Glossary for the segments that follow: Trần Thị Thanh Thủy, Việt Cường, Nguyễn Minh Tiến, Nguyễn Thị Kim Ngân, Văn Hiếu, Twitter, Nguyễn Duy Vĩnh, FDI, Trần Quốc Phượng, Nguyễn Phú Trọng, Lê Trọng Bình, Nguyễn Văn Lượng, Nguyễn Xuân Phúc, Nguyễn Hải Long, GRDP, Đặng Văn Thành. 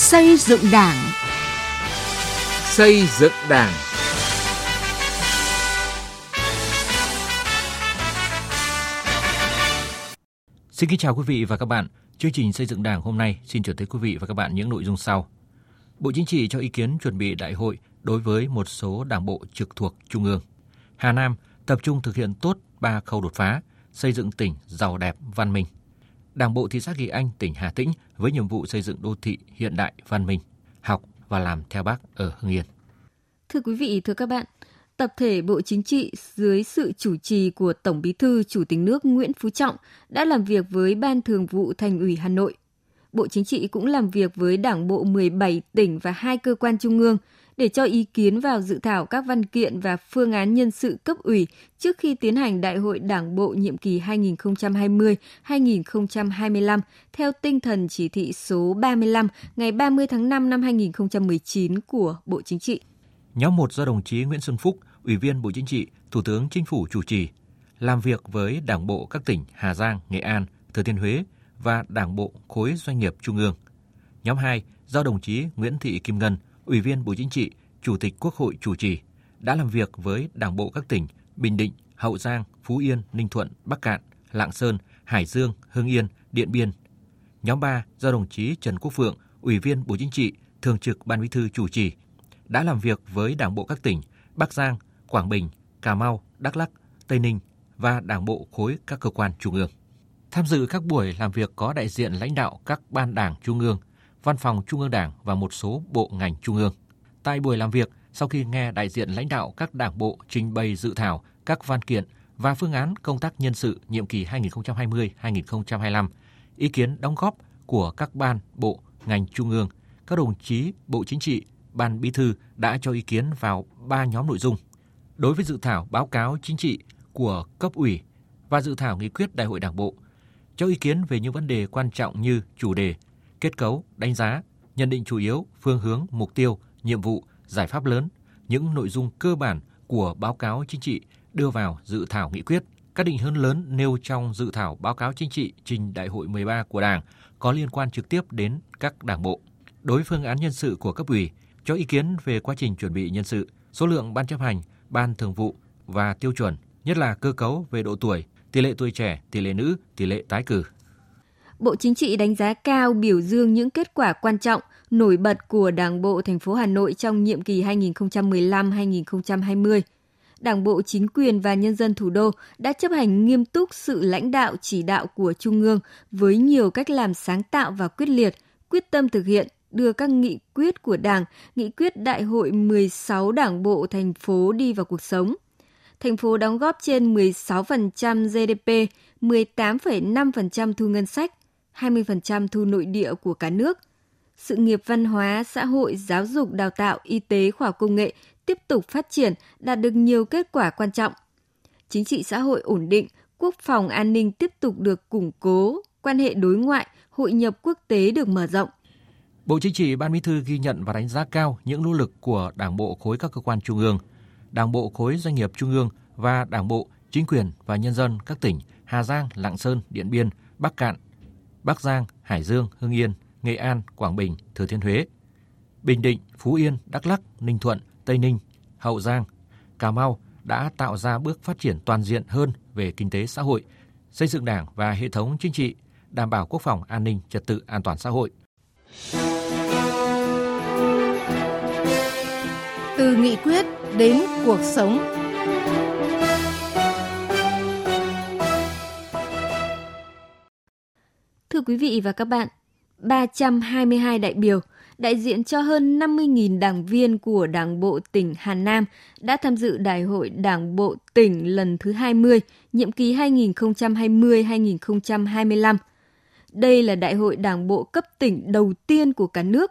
Xây dựng Đảng. Xây dựng Đảng. Xin kính chào quý vị và các bạn. Chương trình Xây dựng Đảng hôm nay xin chuyển tới quý vị và các bạn những nội dung sau. Bộ Chính trị cho ý kiến chuẩn bị đại hội đối với một số đảng bộ trực thuộc Trung ương. Hà Nam tập trung thực hiện tốt 3 khâu đột phá, xây dựng tỉnh giàu đẹp văn minh. Đảng bộ thị xã Kỳ Anh, tỉnh Hà Tĩnh với nhiệm vụ xây dựng đô thị hiện đại văn minh, học và làm theo Bác ở Hưng Yên. Thưa quý vị, thưa các bạn, tập thể Bộ Chính trị dưới sự chủ trì của Tổng Bí thư Chủ tịch nước Nguyễn Phú Trọng đã làm việc với Ban Thường vụ Thành ủy Hà Nội. Bộ Chính trị cũng làm việc với Đảng bộ 17 tỉnh và 2 cơ quan trung ương để cho ý kiến vào dự thảo các văn kiện và phương án nhân sự cấp ủy trước khi tiến hành Đại hội Đảng bộ nhiệm kỳ 2020-2025 theo tinh thần chỉ thị số 35 ngày 30 tháng 5 năm 2019 của Bộ Chính trị. Nhóm 1 do đồng chí Nguyễn Xuân Phúc, Ủy viên Bộ Chính trị, Thủ tướng Chính phủ chủ trì, làm việc với Đảng bộ các tỉnh Hà Giang, Nghệ An, Thừa Thiên Huế và Đảng bộ khối doanh nghiệp Trung ương. Nhóm 2 do đồng chí Nguyễn Thị Kim Ngân, Ủy viên Bộ Chính trị, Chủ tịch Quốc hội chủ trì, đã làm việc với Đảng bộ các tỉnh Bình Định, Hậu Giang, Phú Yên, Ninh Thuận, Bắc Kạn, Lạng Sơn, Hải Dương, Hưng Yên, Điện Biên. Nhóm 3 do đồng chí Trần Quốc Phượng, Ủy viên Bộ Chính trị, Thường trực Ban Bí thư chủ trì, đã làm việc với Đảng bộ các tỉnh Bắc Giang, Quảng Bình, Cà Mau, Đắk Lắk, Tây Ninh và Đảng bộ khối các cơ quan trung ương. Tham dự các buổi làm việc có đại diện lãnh đạo các ban đảng trung ương, Văn phòng Trung ương Đảng và một số bộ ngành trung ương. Tại buổi làm việc, sau khi nghe đại diện lãnh đạo các đảng bộ trình bày dự thảo các văn kiện và phương án công tác nhân sự nhiệm kỳ 2020-2025, ý kiến đóng góp của các ban, bộ, ngành trung ương, các đồng chí Bộ Chính trị, Ban Bí thư đã cho ý kiến vào 3 nhóm nội dung. Đối với dự thảo báo cáo chính trị của cấp ủy và dự thảo nghị quyết Đại hội Đảng bộ, cho ý kiến về những vấn đề quan trọng như chủ đề, kết cấu, đánh giá, nhận định chủ yếu, phương hướng, mục tiêu, nhiệm vụ, giải pháp lớn, những nội dung cơ bản của báo cáo chính trị đưa vào dự thảo nghị quyết, các định hướng lớn nêu trong dự thảo báo cáo chính trị trình Đại hội 13 của Đảng có liên quan trực tiếp đến các đảng bộ. Đối với phương án nhân sự của cấp ủy, cho ý kiến về quá trình chuẩn bị nhân sự, số lượng ban chấp hành, ban thường vụ và tiêu chuẩn, nhất là cơ cấu về độ tuổi, tỷ lệ tuổi trẻ, tỷ lệ nữ, tỷ lệ tái cử. Bộ Chính trị đánh giá cao, biểu dương những kết quả quan trọng, nổi bật của Đảng bộ thành phố Hà Nội trong nhiệm kỳ 2015-2020. Đảng bộ, chính quyền và nhân dân thủ đô đã chấp hành nghiêm túc sự lãnh đạo chỉ đạo của Trung ương với nhiều cách làm sáng tạo và quyết liệt, quyết tâm thực hiện, đưa các nghị quyết của Đảng, nghị quyết Đại hội 16 Đảng bộ thành phố đi vào cuộc sống. Thành phố đóng góp trên 16% GDP, 18,5% thu ngân sách, 20% thu nội địa của cả nước. Sự nghiệp văn hóa, xã hội, giáo dục, đào tạo, y tế, khoa học công nghệ tiếp tục phát triển, đạt được nhiều kết quả quan trọng. Chính trị xã hội ổn định, quốc phòng an ninh tiếp tục được củng cố, quan hệ đối ngoại, hội nhập quốc tế được mở rộng. Bộ Chính trị, Ban Bí thư ghi nhận và đánh giá cao những nỗ lực của Đảng bộ khối các cơ quan trung ương, Đảng bộ khối doanh nghiệp trung ương và Đảng bộ, chính quyền và nhân dân các tỉnh Hà Giang, Lạng Sơn, Điện Biên, Bắc Kạn, Bắc Giang, Hải Dương, Hưng Yên, Nghệ An, Quảng Bình, Thừa Thiên Huế, Bình Định, Phú Yên, Đắk Lắk, Ninh Thuận, Tây Ninh, Hậu Giang, Cà Mau đã tạo ra bước phát triển toàn diện hơn về kinh tế xã hội, xây dựng Đảng và hệ thống chính trị, đảm bảo quốc phòng an ninh, trật tự an toàn xã hội. Từ nghị quyết đến cuộc sống. Thưa quý vị và các bạn, 322 đại biểu, đại diện cho hơn 50.000 đảng viên của Đảng bộ tỉnh Hà Nam đã tham dự Đại hội Đảng bộ tỉnh lần thứ 20, nhiệm kỳ 2020-2025. Đây là đại hội Đảng bộ cấp tỉnh đầu tiên của cả nước.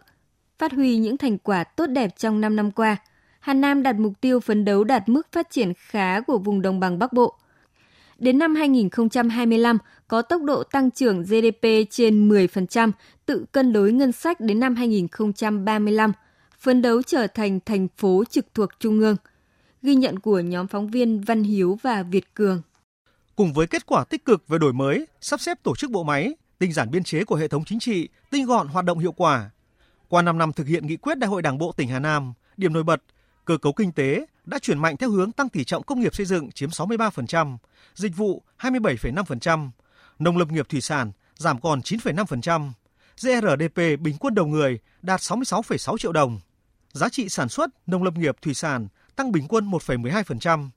Phát huy những thành quả tốt đẹp trong 5 năm qua, Hà Nam đặt mục tiêu phấn đấu đạt mức phát triển khá của vùng đồng bằng Bắc Bộ. Đến năm 2025, có tốc độ tăng trưởng GDP trên 10%, tự cân đối ngân sách đến năm 2035, phấn đấu trở thành thành phố trực thuộc Trung ương. Ghi nhận của nhóm phóng viên Văn Hiếu và Việt Cường. Cùng với kết quả tích cực về đổi mới, sắp xếp tổ chức bộ máy, tinh giản biên chế của hệ thống chính trị, tinh gọn hoạt động hiệu quả, Qua 5 năm thực hiện nghị quyết Đại hội Đảng bộ tỉnh Hà Nam, điểm nổi bật, cơ cấu kinh tế đã chuyển mạnh theo hướng tăng tỷ trọng công nghiệp xây dựng chiếm 63%, dịch vụ 27,5%, nông lâm nghiệp thủy sản giảm còn 9,5%, GRDP bình quân đầu người đạt 66,6 triệu đồng. Giá trị sản xuất nông lâm nghiệp thủy sản tăng bình quân 1,12%.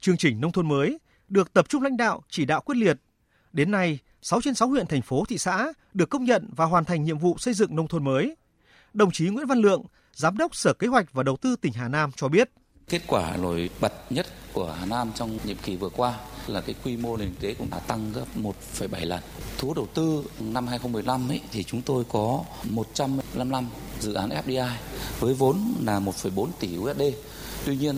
Chương trình nông thôn mới được tập trung lãnh đạo chỉ đạo quyết liệt. Đến nay, 6 trên 6 huyện, thành phố, thị xã được công nhận và hoàn thành nhiệm vụ xây dựng nông thôn mới. Đồng chí Nguyễn Văn Lượng, Giám đốc Sở Kế hoạch và Đầu tư tỉnh Hà Nam cho biết. Kết quả nổi bật nhất của Hà Nam trong nhiệm kỳ vừa qua là cái quy mô nền kinh tế cũng đã tăng gấp 1,7 lần. Thu hút đầu tư năm 2015 thì chúng tôi có 155 dự án FDI với vốn là 1,4 tỷ USD. Tuy nhiên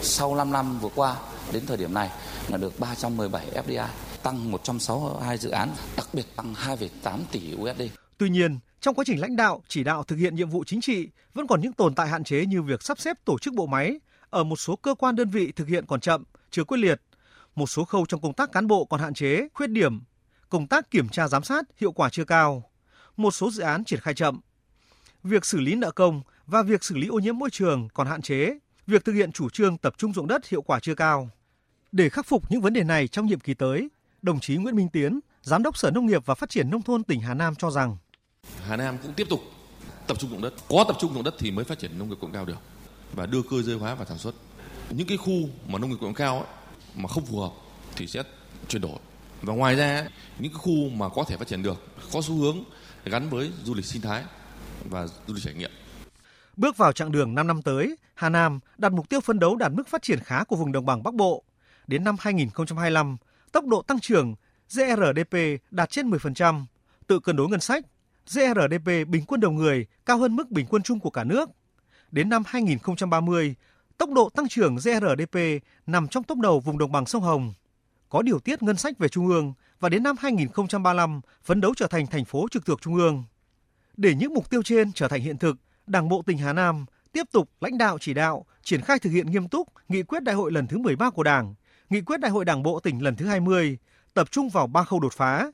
sau 5 năm vừa qua đến thời điểm này là được 317 FDI, tăng 162 dự án, đặc biệt tăng 2,8 tỷ USD. Tuy nhiên, trong quá trình lãnh đạo, chỉ đạo thực hiện nhiệm vụ chính trị vẫn còn những tồn tại hạn chế như việc sắp xếp tổ chức bộ máy, ở một số cơ quan đơn vị thực hiện còn chậm, chưa quyết liệt. Một số khâu trong công tác cán bộ còn hạn chế, khuyết điểm. Công tác kiểm tra giám sát hiệu quả chưa cao. Một số dự án triển khai chậm. Việc xử lý nợ công và việc xử lý ô nhiễm môi trường còn hạn chế. Việc thực hiện chủ trương tập trung ruộng đất hiệu quả chưa cao. Để khắc phục những vấn đề này trong nhiệm kỳ tới, đồng chí Nguyễn Minh Tiến, Giám đốc Sở Nông nghiệp và Phát triển Nông thôn tỉnh Hà Nam cho rằng Hà Nam cũng tiếp tục tập trung ruộng đất. Có tập trung ruộng đất thì mới phát triển nông nghiệp công cao được và đưa cơ giới hóa vào sản xuất. Những cái khu mà nông nghiệp công cao mà không phù hợp thì sẽ chuyển đổi. Và ngoài ra những cái khu mà có thể phát triển được có xu hướng gắn với du lịch sinh thái và du lịch trải nghiệm. Bước vào chặng đường 5 năm tới, Hà Nam đặt mục tiêu phấn đấu đạt mức phát triển khá của vùng đồng bằng Bắc Bộ. Đến năm 2025, tốc độ tăng trưởng GRDP đạt trên 10%, tự cân đối ngân sách, GRDP bình quân đầu người cao hơn mức bình quân chung của cả nước. Đến năm 2030, tốc độ tăng trưởng GRDP nằm trong tốc đầu vùng đồng bằng sông Hồng. Có điều tiết ngân sách về trung ương và đến năm 2035 phấn đấu trở thành thành phố trực thuộc trung ương. Để những mục tiêu trên trở thành hiện thực, Đảng bộ tỉnh Hà Nam tiếp tục lãnh đạo chỉ đạo, triển khai thực hiện nghiêm túc nghị quyết Đại hội lần thứ 13 của Đảng, nghị quyết Đại hội Đảng bộ tỉnh lần thứ 20, tập trung vào 3 khâu đột phá,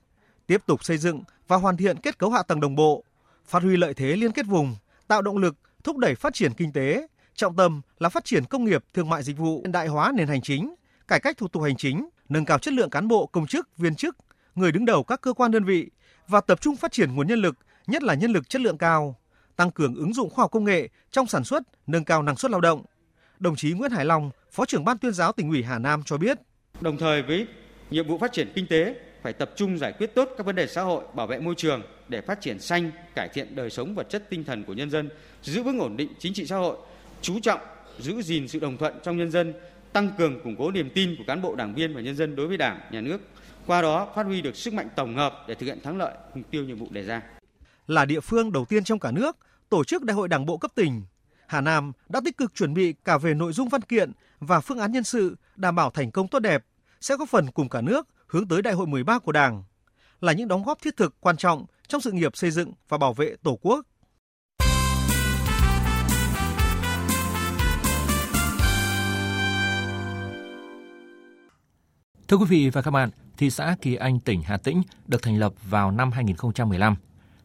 tiếp tục xây dựng và hoàn thiện kết cấu hạ tầng đồng bộ, phát huy lợi thế liên kết vùng, tạo động lực, thúc đẩy phát triển kinh tế, trọng tâm là phát triển công nghiệp, thương mại dịch vụ, hiện đại hóa nền hành chính, cải cách thủ tục hành chính, nâng cao chất lượng cán bộ, công chức, viên chức, người đứng đầu các cơ quan đơn vị và tập trung phát triển nguồn nhân lực, nhất là nhân lực chất lượng cao, tăng cường ứng dụng khoa học công nghệ trong sản xuất, nâng cao năng suất lao động. Đồng chí Nguyễn Hải Long, Phó trưởng Ban Tuyên giáo Tỉnh ủy Hà Nam cho biết, đồng thời với nhiệm vụ phát triển kinh tế phải tập trung giải quyết tốt các vấn đề xã hội, bảo vệ môi trường để phát triển xanh, cải thiện đời sống vật chất tinh thần của nhân dân, giữ vững ổn định chính trị xã hội, chú trọng giữ gìn sự đồng thuận trong nhân dân, tăng cường củng cố niềm tin của cán bộ đảng viên và nhân dân đối với Đảng, Nhà nước, qua đó phát huy được sức mạnh tổng hợp để thực hiện thắng lợi mục tiêu nhiệm vụ đề ra. Là địa phương đầu tiên trong cả nước tổ chức Đại hội Đảng bộ cấp tỉnh, Hà Nam đã tích cực chuẩn bị cả về nội dung văn kiện và phương án nhân sự đảm bảo thành công tốt đẹp, sẽ góp phần cùng cả nước hướng tới Đại hội 13 của Đảng, là những đóng góp thiết thực quan trọng trong sự nghiệp xây dựng và bảo vệ Tổ quốc. Thưa quý vị và các bạn, thị xã Kỳ Anh, tỉnh Hà Tĩnh được thành lập vào năm 2015.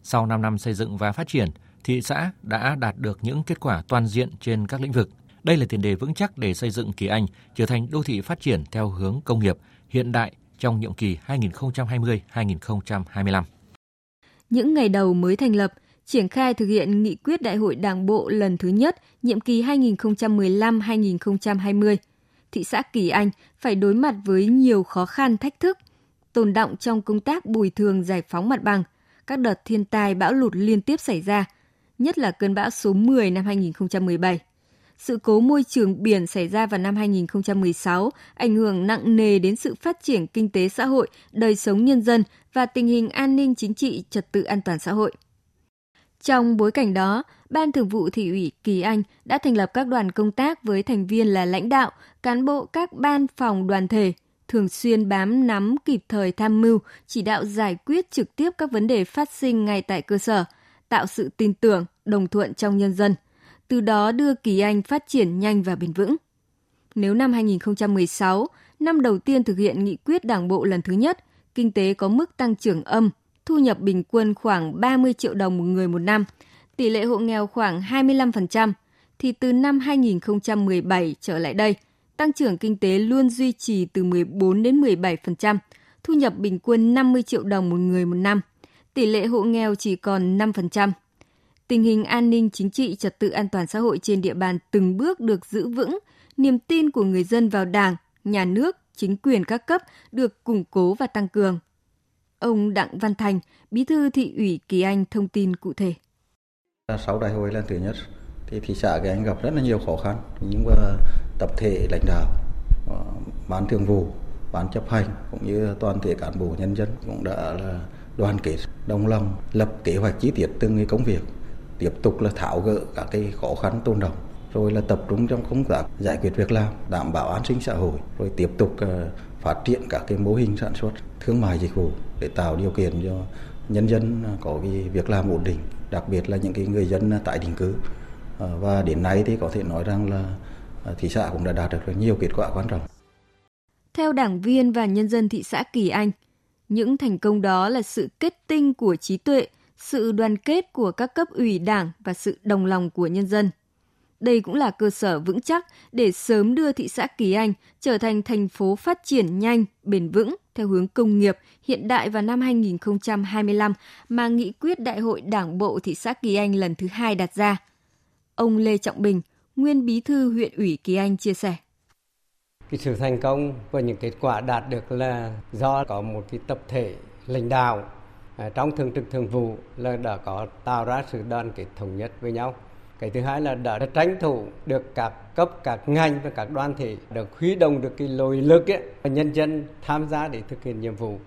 Sau 5 năm xây dựng và phát triển, thị xã đã đạt được những kết quả toàn diện trên các lĩnh vực. Đây là tiền đề vững chắc để xây dựng Kỳ Anh trở thành đô thị phát triển theo hướng công nghiệp, hiện đại trong nhiệm kỳ 2020-2025. Những ngày đầu mới thành lập, triển khai thực hiện nghị quyết Đại hội Đảng bộ lần thứ nhất, nhiệm kỳ 2015-2020, thị xã Kỳ Anh phải đối mặt với nhiều khó khăn thách thức, tồn đọng trong công tác bồi thường giải phóng mặt bằng, các đợt thiên tai bão lụt liên tiếp xảy ra, nhất là cơn bão số 10 năm 2017. Sự cố môi trường biển xảy ra vào năm 2016 ảnh hưởng nặng nề đến sự phát triển kinh tế xã hội, đời sống nhân dân và tình hình an ninh chính trị, trật tự an toàn xã hội. Trong bối cảnh đó, Ban Thường vụ Thị ủy Kỳ Anh đã thành lập các đoàn công tác với thành viên là lãnh đạo, cán bộ các ban phòng đoàn thể, thường xuyên bám nắm kịp thời tham mưu, chỉ đạo giải quyết trực tiếp các vấn đề phát sinh ngay tại cơ sở, tạo sự tin tưởng, đồng thuận trong nhân dân. Từ đó đưa Kỳ Anh phát triển nhanh và bền vững. Nếu năm 2016, năm đầu tiên thực hiện nghị quyết Đảng bộ lần thứ nhất, kinh tế có mức tăng trưởng âm, thu nhập bình quân khoảng 30 triệu đồng một người một năm, tỷ lệ hộ nghèo khoảng 25%, thì từ năm 2017 trở lại đây, tăng trưởng kinh tế luôn duy trì từ 14 đến 17%, thu nhập bình quân 50 triệu đồng một người một năm. Tỷ lệ hộ nghèo chỉ còn 5%. Tình hình an ninh chính trị, trật tự an toàn xã hội trên địa bàn từng bước được giữ vững, niềm tin của người dân vào Đảng, nhà nước, chính quyền các cấp được củng cố và tăng cường. Ông Đặng Văn Thành, Bí thư Thị ủy Kỳ Anh thông tin cụ thể. Sau đại hội lần thứ nhất, thì thị xã Kỳ Anh gặp rất là nhiều khó khăn, nhưng mà tập thể lãnh đạo, ban thường vụ, ban chấp hành cũng như toàn thể cán bộ nhân dân cũng đã là đoàn kết, đồng lòng lập kế hoạch chi tiết từng cái công việc, tiếp tục là tháo gỡ các cái khó khăn tồn đọng, rồi là tập trung trong công tác giải quyết việc làm, đảm bảo an sinh xã hội, rồi tiếp tục phát triển các cái mô hình sản xuất, thương mại dịch vụ để tạo điều kiện cho nhân dân có cái việc làm ổn định, đặc biệt là những cái người dân tại định cư. Và đến nay thì có thể nói rằng là thị xã cũng đã đạt được nhiều kết quả quan trọng. Theo đảng viên và nhân dân thị xã Kỳ Anh, những thành công đó là sự kết tinh của trí tuệ, sự đoàn kết của các cấp ủy Đảng và sự đồng lòng của nhân dân. Đây cũng là cơ sở vững chắc để sớm đưa thị xã Kỳ Anh trở thành thành phố phát triển nhanh, bền vững theo hướng công nghiệp hiện đại vào năm 2025 mà nghị quyết Đại hội Đảng bộ thị xã Kỳ Anh lần thứ 2 đặt ra. Ông Lê Trọng Bình, nguyên bí thư huyện ủy Kỳ Anh chia sẻ. Cái sự thành công và những kết quả đạt được là do có một cái tập thể lãnh đạo trong thường trực thường vụ là đã có tạo ra sự đoàn kết thống nhất với nhau. Cái thứ hai là đã tranh thủ được các cấp, các ngành và các đoàn thể được huy động được cái nội lực và nhân dân tham gia để thực hiện nhiệm vụ.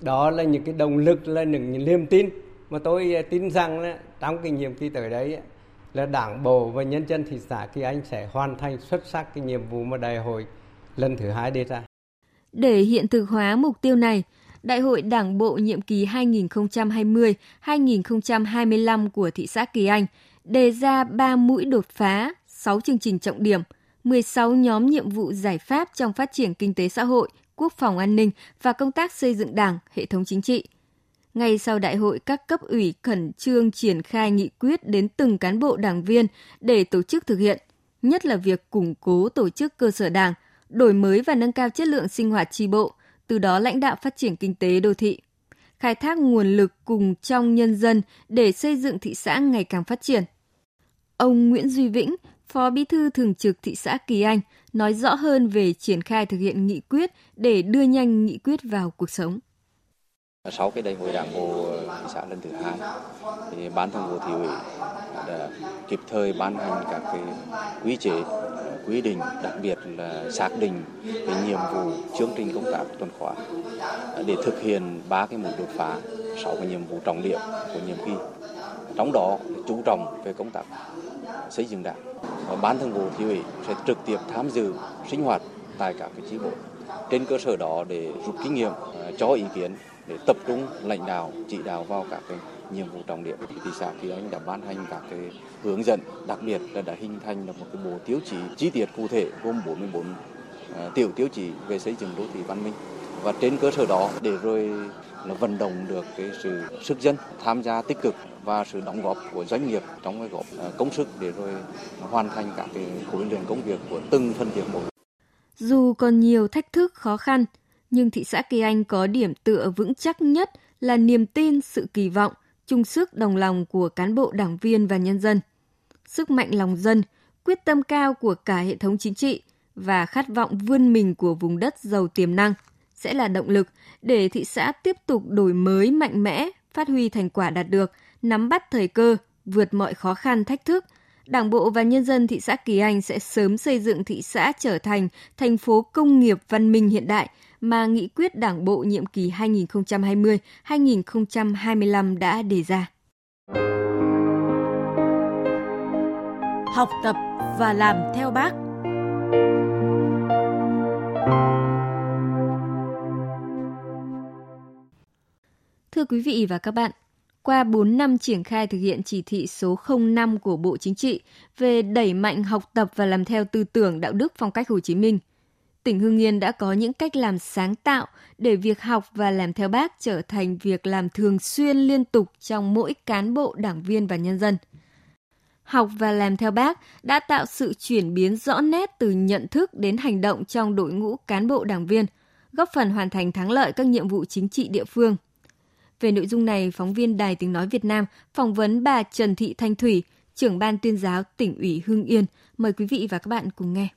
Đó là những cái động lực, là những niềm tin mà tôi tin rằng là trong cái nhiệm kỳ tới đấy là Đảng bộ và nhân dân thị xã Kỳ Anh sẽ hoàn thành xuất sắc cái nhiệm vụ mà đại hội lần thứ 2 đề ra. Để hiện thực hóa mục tiêu này, Đại hội Đảng bộ nhiệm kỳ 2020-2025 của thị xã Kỳ Anh đề ra 3 mũi đột phá, 6 chương trình trọng điểm, 16 nhóm nhiệm vụ giải pháp trong phát triển kinh tế xã hội, quốc phòng an ninh và công tác xây dựng Đảng, hệ thống chính trị. Ngay sau đại hội, các cấp ủy khẩn trương triển khai nghị quyết đến từng cán bộ đảng viên để tổ chức thực hiện, nhất là việc củng cố tổ chức cơ sở Đảng, đổi mới và nâng cao chất lượng sinh hoạt chi bộ, từ đó lãnh đạo phát triển kinh tế đô thị, khai thác nguồn lực cùng trong nhân dân để xây dựng thị xã ngày càng phát triển. Ông Nguyễn Duy Vĩnh, Phó Bí thư Thường trực thị xã Kỳ Anh, nói rõ hơn về triển khai thực hiện nghị quyết để đưa nhanh nghị quyết vào cuộc sống. Sau cái đại hội Đảng bộ thị xã lần thứ 2, thì Ban Thường vụ Thị ủy đã kịp thời ban hành các cái quy chế, quy định, đặc biệt là xác định cái nhiệm vụ chương trình công tác tuần khóa để thực hiện 3 cái mục đột phá, 6 cái nhiệm vụ trọng điểm của nhiệm kỳ. Trong đó chú trọng về công tác xây dựng Đảng. Và Ban Thường vụ Thị ủy sẽ trực tiếp tham dự sinh hoạt tại các cái chi bộ. Trên cơ sở đó để rút kinh nghiệm, cho ý kiến để tập trung lãnh đạo, chỉ đạo vào các cái nhiệm vụ trọng điểm. Thị xã Kỳ Anh đã ban hành các cái hướng dẫn, đặc biệt là đã hình thành được một cái bộ tiêu chí chi tiết cụ thể gồm 44 tiểu tiêu chí về xây dựng đô thị văn minh. Và trên cơ sở đó để rồi là vận động được cái sự sức dân tham gia tích cực và sự đóng góp của doanh nghiệp trong cái góp công sức để rồi hoàn thành các cái khối lượng công việc của từng phân việc một. Dù còn nhiều thách thức khó khăn, nhưng thị xã Kỳ Anh có điểm tựa vững chắc nhất là niềm tin, sự kỳ vọng, chung sức đồng lòng của cán bộ đảng viên và nhân dân. Sức mạnh lòng dân, quyết tâm cao của cả hệ thống chính trị và khát vọng vươn mình của vùng đất giàu tiềm năng sẽ là động lực để thị xã tiếp tục đổi mới mạnh mẽ, phát huy thành quả đạt được, nắm bắt thời cơ, vượt mọi khó khăn thách thức. Đảng bộ và nhân dân thị xã Kỳ Anh sẽ sớm xây dựng thị xã trở thành thành phố công nghiệp văn minh hiện đại mà nghị quyết Đảng bộ nhiệm kỳ 2020-2025 đã đề ra. Học tập và làm theo Bác. Thưa quý vị và các bạn, qua 4 năm triển khai thực hiện chỉ thị số 05 của Bộ Chính trị về đẩy mạnh học tập và làm theo tư tưởng đạo đức phong cách Hồ Chí Minh, tỉnh Hưng Yên đã có những cách làm sáng tạo để việc học và làm theo Bác trở thành việc làm thường xuyên liên tục trong mỗi cán bộ, đảng viên và nhân dân. học và làm theo Bác đã tạo sự chuyển biến rõ nét từ nhận thức đến hành động trong đội ngũ cán bộ đảng viên, góp phần hoàn thành thắng lợi các nhiệm vụ chính trị địa phương. Về nội dung này, phóng viên Đài Tiếng Nói Việt Nam phỏng vấn bà Trần Thị Thanh Thủy, trưởng ban tuyên giáo tỉnh ủy Hưng Yên. Mời quý vị và các bạn cùng nghe.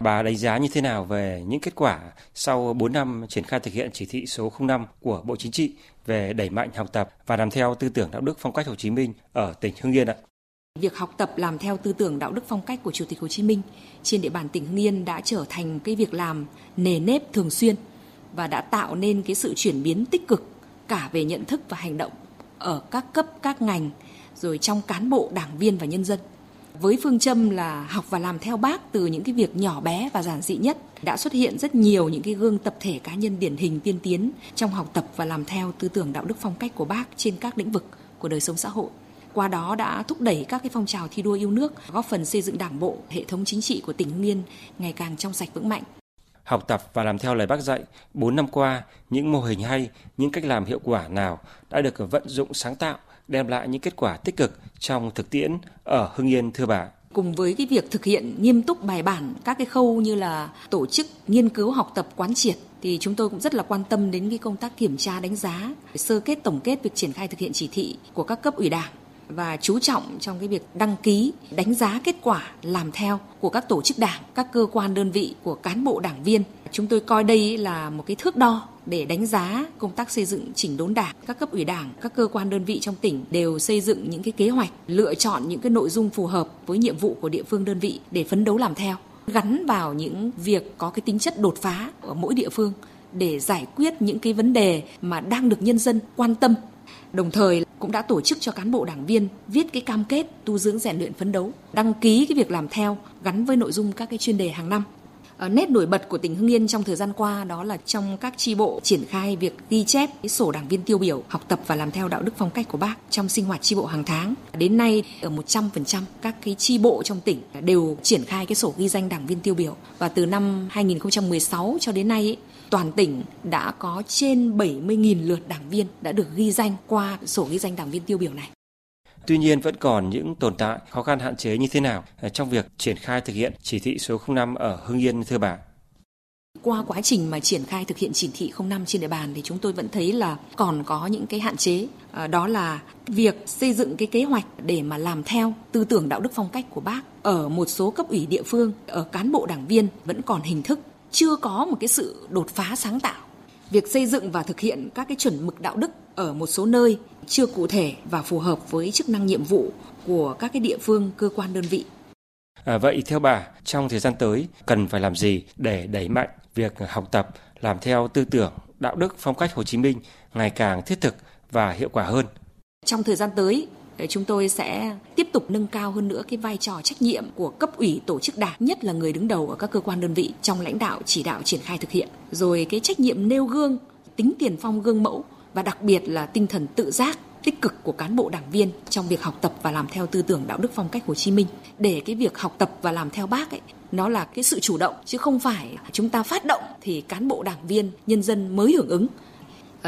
Bà đánh giá như thế nào về những kết quả sau 4 năm triển khai thực hiện chỉ thị số 05 của Bộ Chính trị về đẩy mạnh học tập và làm theo tư tưởng đạo đức phong cách Hồ Chí Minh ở tỉnh Hưng Yên ạ? Việc học tập làm theo tư tưởng đạo đức phong cách của Chủ tịch Hồ Chí Minh trên địa bàn tỉnh Hưng Yên đã trở thành cái việc làm nề nếp thường xuyên và đã tạo nên cái sự chuyển biến tích cực cả về nhận thức và hành động ở các cấp, các ngành, rồi trong cán bộ, đảng viên và nhân dân. Với phương châm là học và làm theo Bác từ những cái việc nhỏ bé và giản dị nhất, đã xuất hiện rất nhiều những cái gương tập thể cá nhân điển hình tiên tiến trong học tập và làm theo tư tưởng đạo đức phong cách của Bác trên các lĩnh vực của đời sống xã hội. Qua đó đã thúc đẩy các cái phong trào thi đua yêu nước, góp phần xây dựng Đảng bộ, hệ thống chính trị của tỉnh Hưng Yên ngày càng trong sạch vững mạnh. Học tập và làm theo lời Bác dạy, 4 năm qua, những mô hình hay, những cách làm hiệu quả nào đã được vận dụng sáng tạo, đem lại những kết quả tích cực trong thực tiễn ở Hưng Yên thưa bà? Cùng với cái việc thực hiện nghiêm túc bài bản các cái khâu như là tổ chức, nghiên cứu, học tập, quán triệt, thì chúng tôi cũng rất là quan tâm đến cái công tác kiểm tra, đánh giá, sơ kết, tổng kết việc triển khai thực hiện chỉ thị của các cấp ủy Đảng và chú trọng trong cái việc đăng ký, đánh giá kết quả làm theo của các tổ chức đảng, các cơ quan đơn vị, của cán bộ đảng viên. Chúng tôi coi đây là một cái thước đo để đánh giá công tác xây dựng chỉnh đốn Đảng. Các cấp ủy Đảng, các cơ quan đơn vị trong tỉnh đều xây dựng những cái kế hoạch, lựa chọn những cái nội dung phù hợp với nhiệm vụ của địa phương đơn vị để phấn đấu làm theo, gắn vào những việc có cái tính chất đột phá ở mỗi địa phương để giải quyết những cái vấn đề mà đang được nhân dân quan tâm. Đồng thời cũng đã tổ chức cho cán bộ đảng viên viết cái cam kết tu dưỡng rèn luyện phấn đấu, đăng ký cái việc làm theo gắn với nội dung các cái chuyên đề hàng năm. Nét nổi bật của tỉnh Hưng Yên trong thời gian qua đó là trong các chi bộ triển khai việc ghi chép cái sổ đảng viên tiêu biểu học tập và làm theo đạo đức phong cách của Bác trong sinh hoạt chi bộ hàng tháng. Đến nay ở 100% các cái chi bộ trong tỉnh đều triển khai cái sổ ghi danh đảng viên tiêu biểu, và từ năm 2016 cho đến nay toàn tỉnh đã có trên 70.000 lượt đảng viên đã được ghi danh qua sổ ghi danh đảng viên tiêu biểu này. Tuy nhiên vẫn còn những tồn tại, khó khăn, hạn chế như thế nào trong việc triển khai thực hiện chỉ thị số 05 ở Hưng Yên thưa bà? Qua quá trình mà triển khai thực hiện chỉ thị 05 trên địa bàn thì chúng tôi vẫn thấy là còn có những cái hạn chế. Đó là việc xây dựng cái kế hoạch để mà làm theo tư tưởng đạo đức phong cách của Bác ở một số cấp ủy địa phương, ở cán bộ đảng viên vẫn còn hình thức, chưa có một cái sự đột phá sáng tạo. Việc xây dựng và thực hiện các cái chuẩn mực đạo đức ở một số nơi chưa cụ thể và phù hợp với chức năng nhiệm vụ của các cái địa phương, cơ quan đơn vị. Vậy theo bà, trong thời gian tới cần phải làm gì để đẩy mạnh việc học tập, làm theo tư tưởng, đạo đức, phong cách Hồ Chí Minh ngày càng thiết thực và hiệu quả hơn? Trong thời gian tới, chúng tôi sẽ tiếp tục nâng cao hơn nữa cái vai trò trách nhiệm của cấp ủy, tổ chức đảng, nhất là người đứng đầu ở các cơ quan đơn vị trong lãnh đạo, chỉ đạo, triển khai thực hiện. Rồi cái trách nhiệm nêu gương, tính tiền phong gương mẫu và đặc biệt là tinh thần tự giác, tích cực của cán bộ đảng viên trong việc học tập và làm theo tư tưởng đạo đức phong cách Hồ Chí Minh, để cái việc học tập và làm theo Bác ấy, nó là cái sự chủ động chứ không phải chúng ta phát động thì cán bộ đảng viên, nhân dân mới hưởng ứng.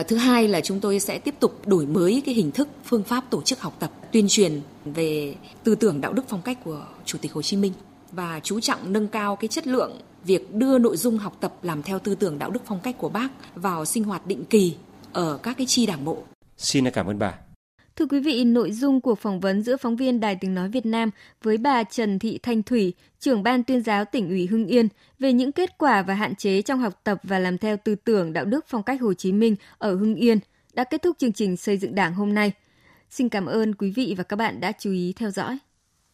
Thứ hai là chúng tôi sẽ tiếp tục đổi mới cái hình thức, phương pháp tổ chức học tập, tuyên truyền về tư tưởng đạo đức phong cách của Chủ tịch Hồ Chí Minh và chú trọng nâng cao cái chất lượng việc đưa nội dung học tập làm theo tư tưởng đạo đức phong cách của Bác vào sinh hoạt định kỳ ở các cái chi đảng bộ. Xin cảm ơn bà. Thưa quý vị, nội dung của phỏng vấn giữa phóng viên Đài Tiếng Nói Việt Nam với bà Trần Thị Thanh Thủy, trưởng ban tuyên giáo tỉnh ủy Hưng Yên về những kết quả và hạn chế trong học tập và làm theo tư tưởng đạo đức phong cách Hồ Chí Minh ở Hưng Yên đã kết thúc chương trình Xây dựng Đảng hôm nay. Xin cảm ơn quý vị và các bạn đã chú ý theo dõi.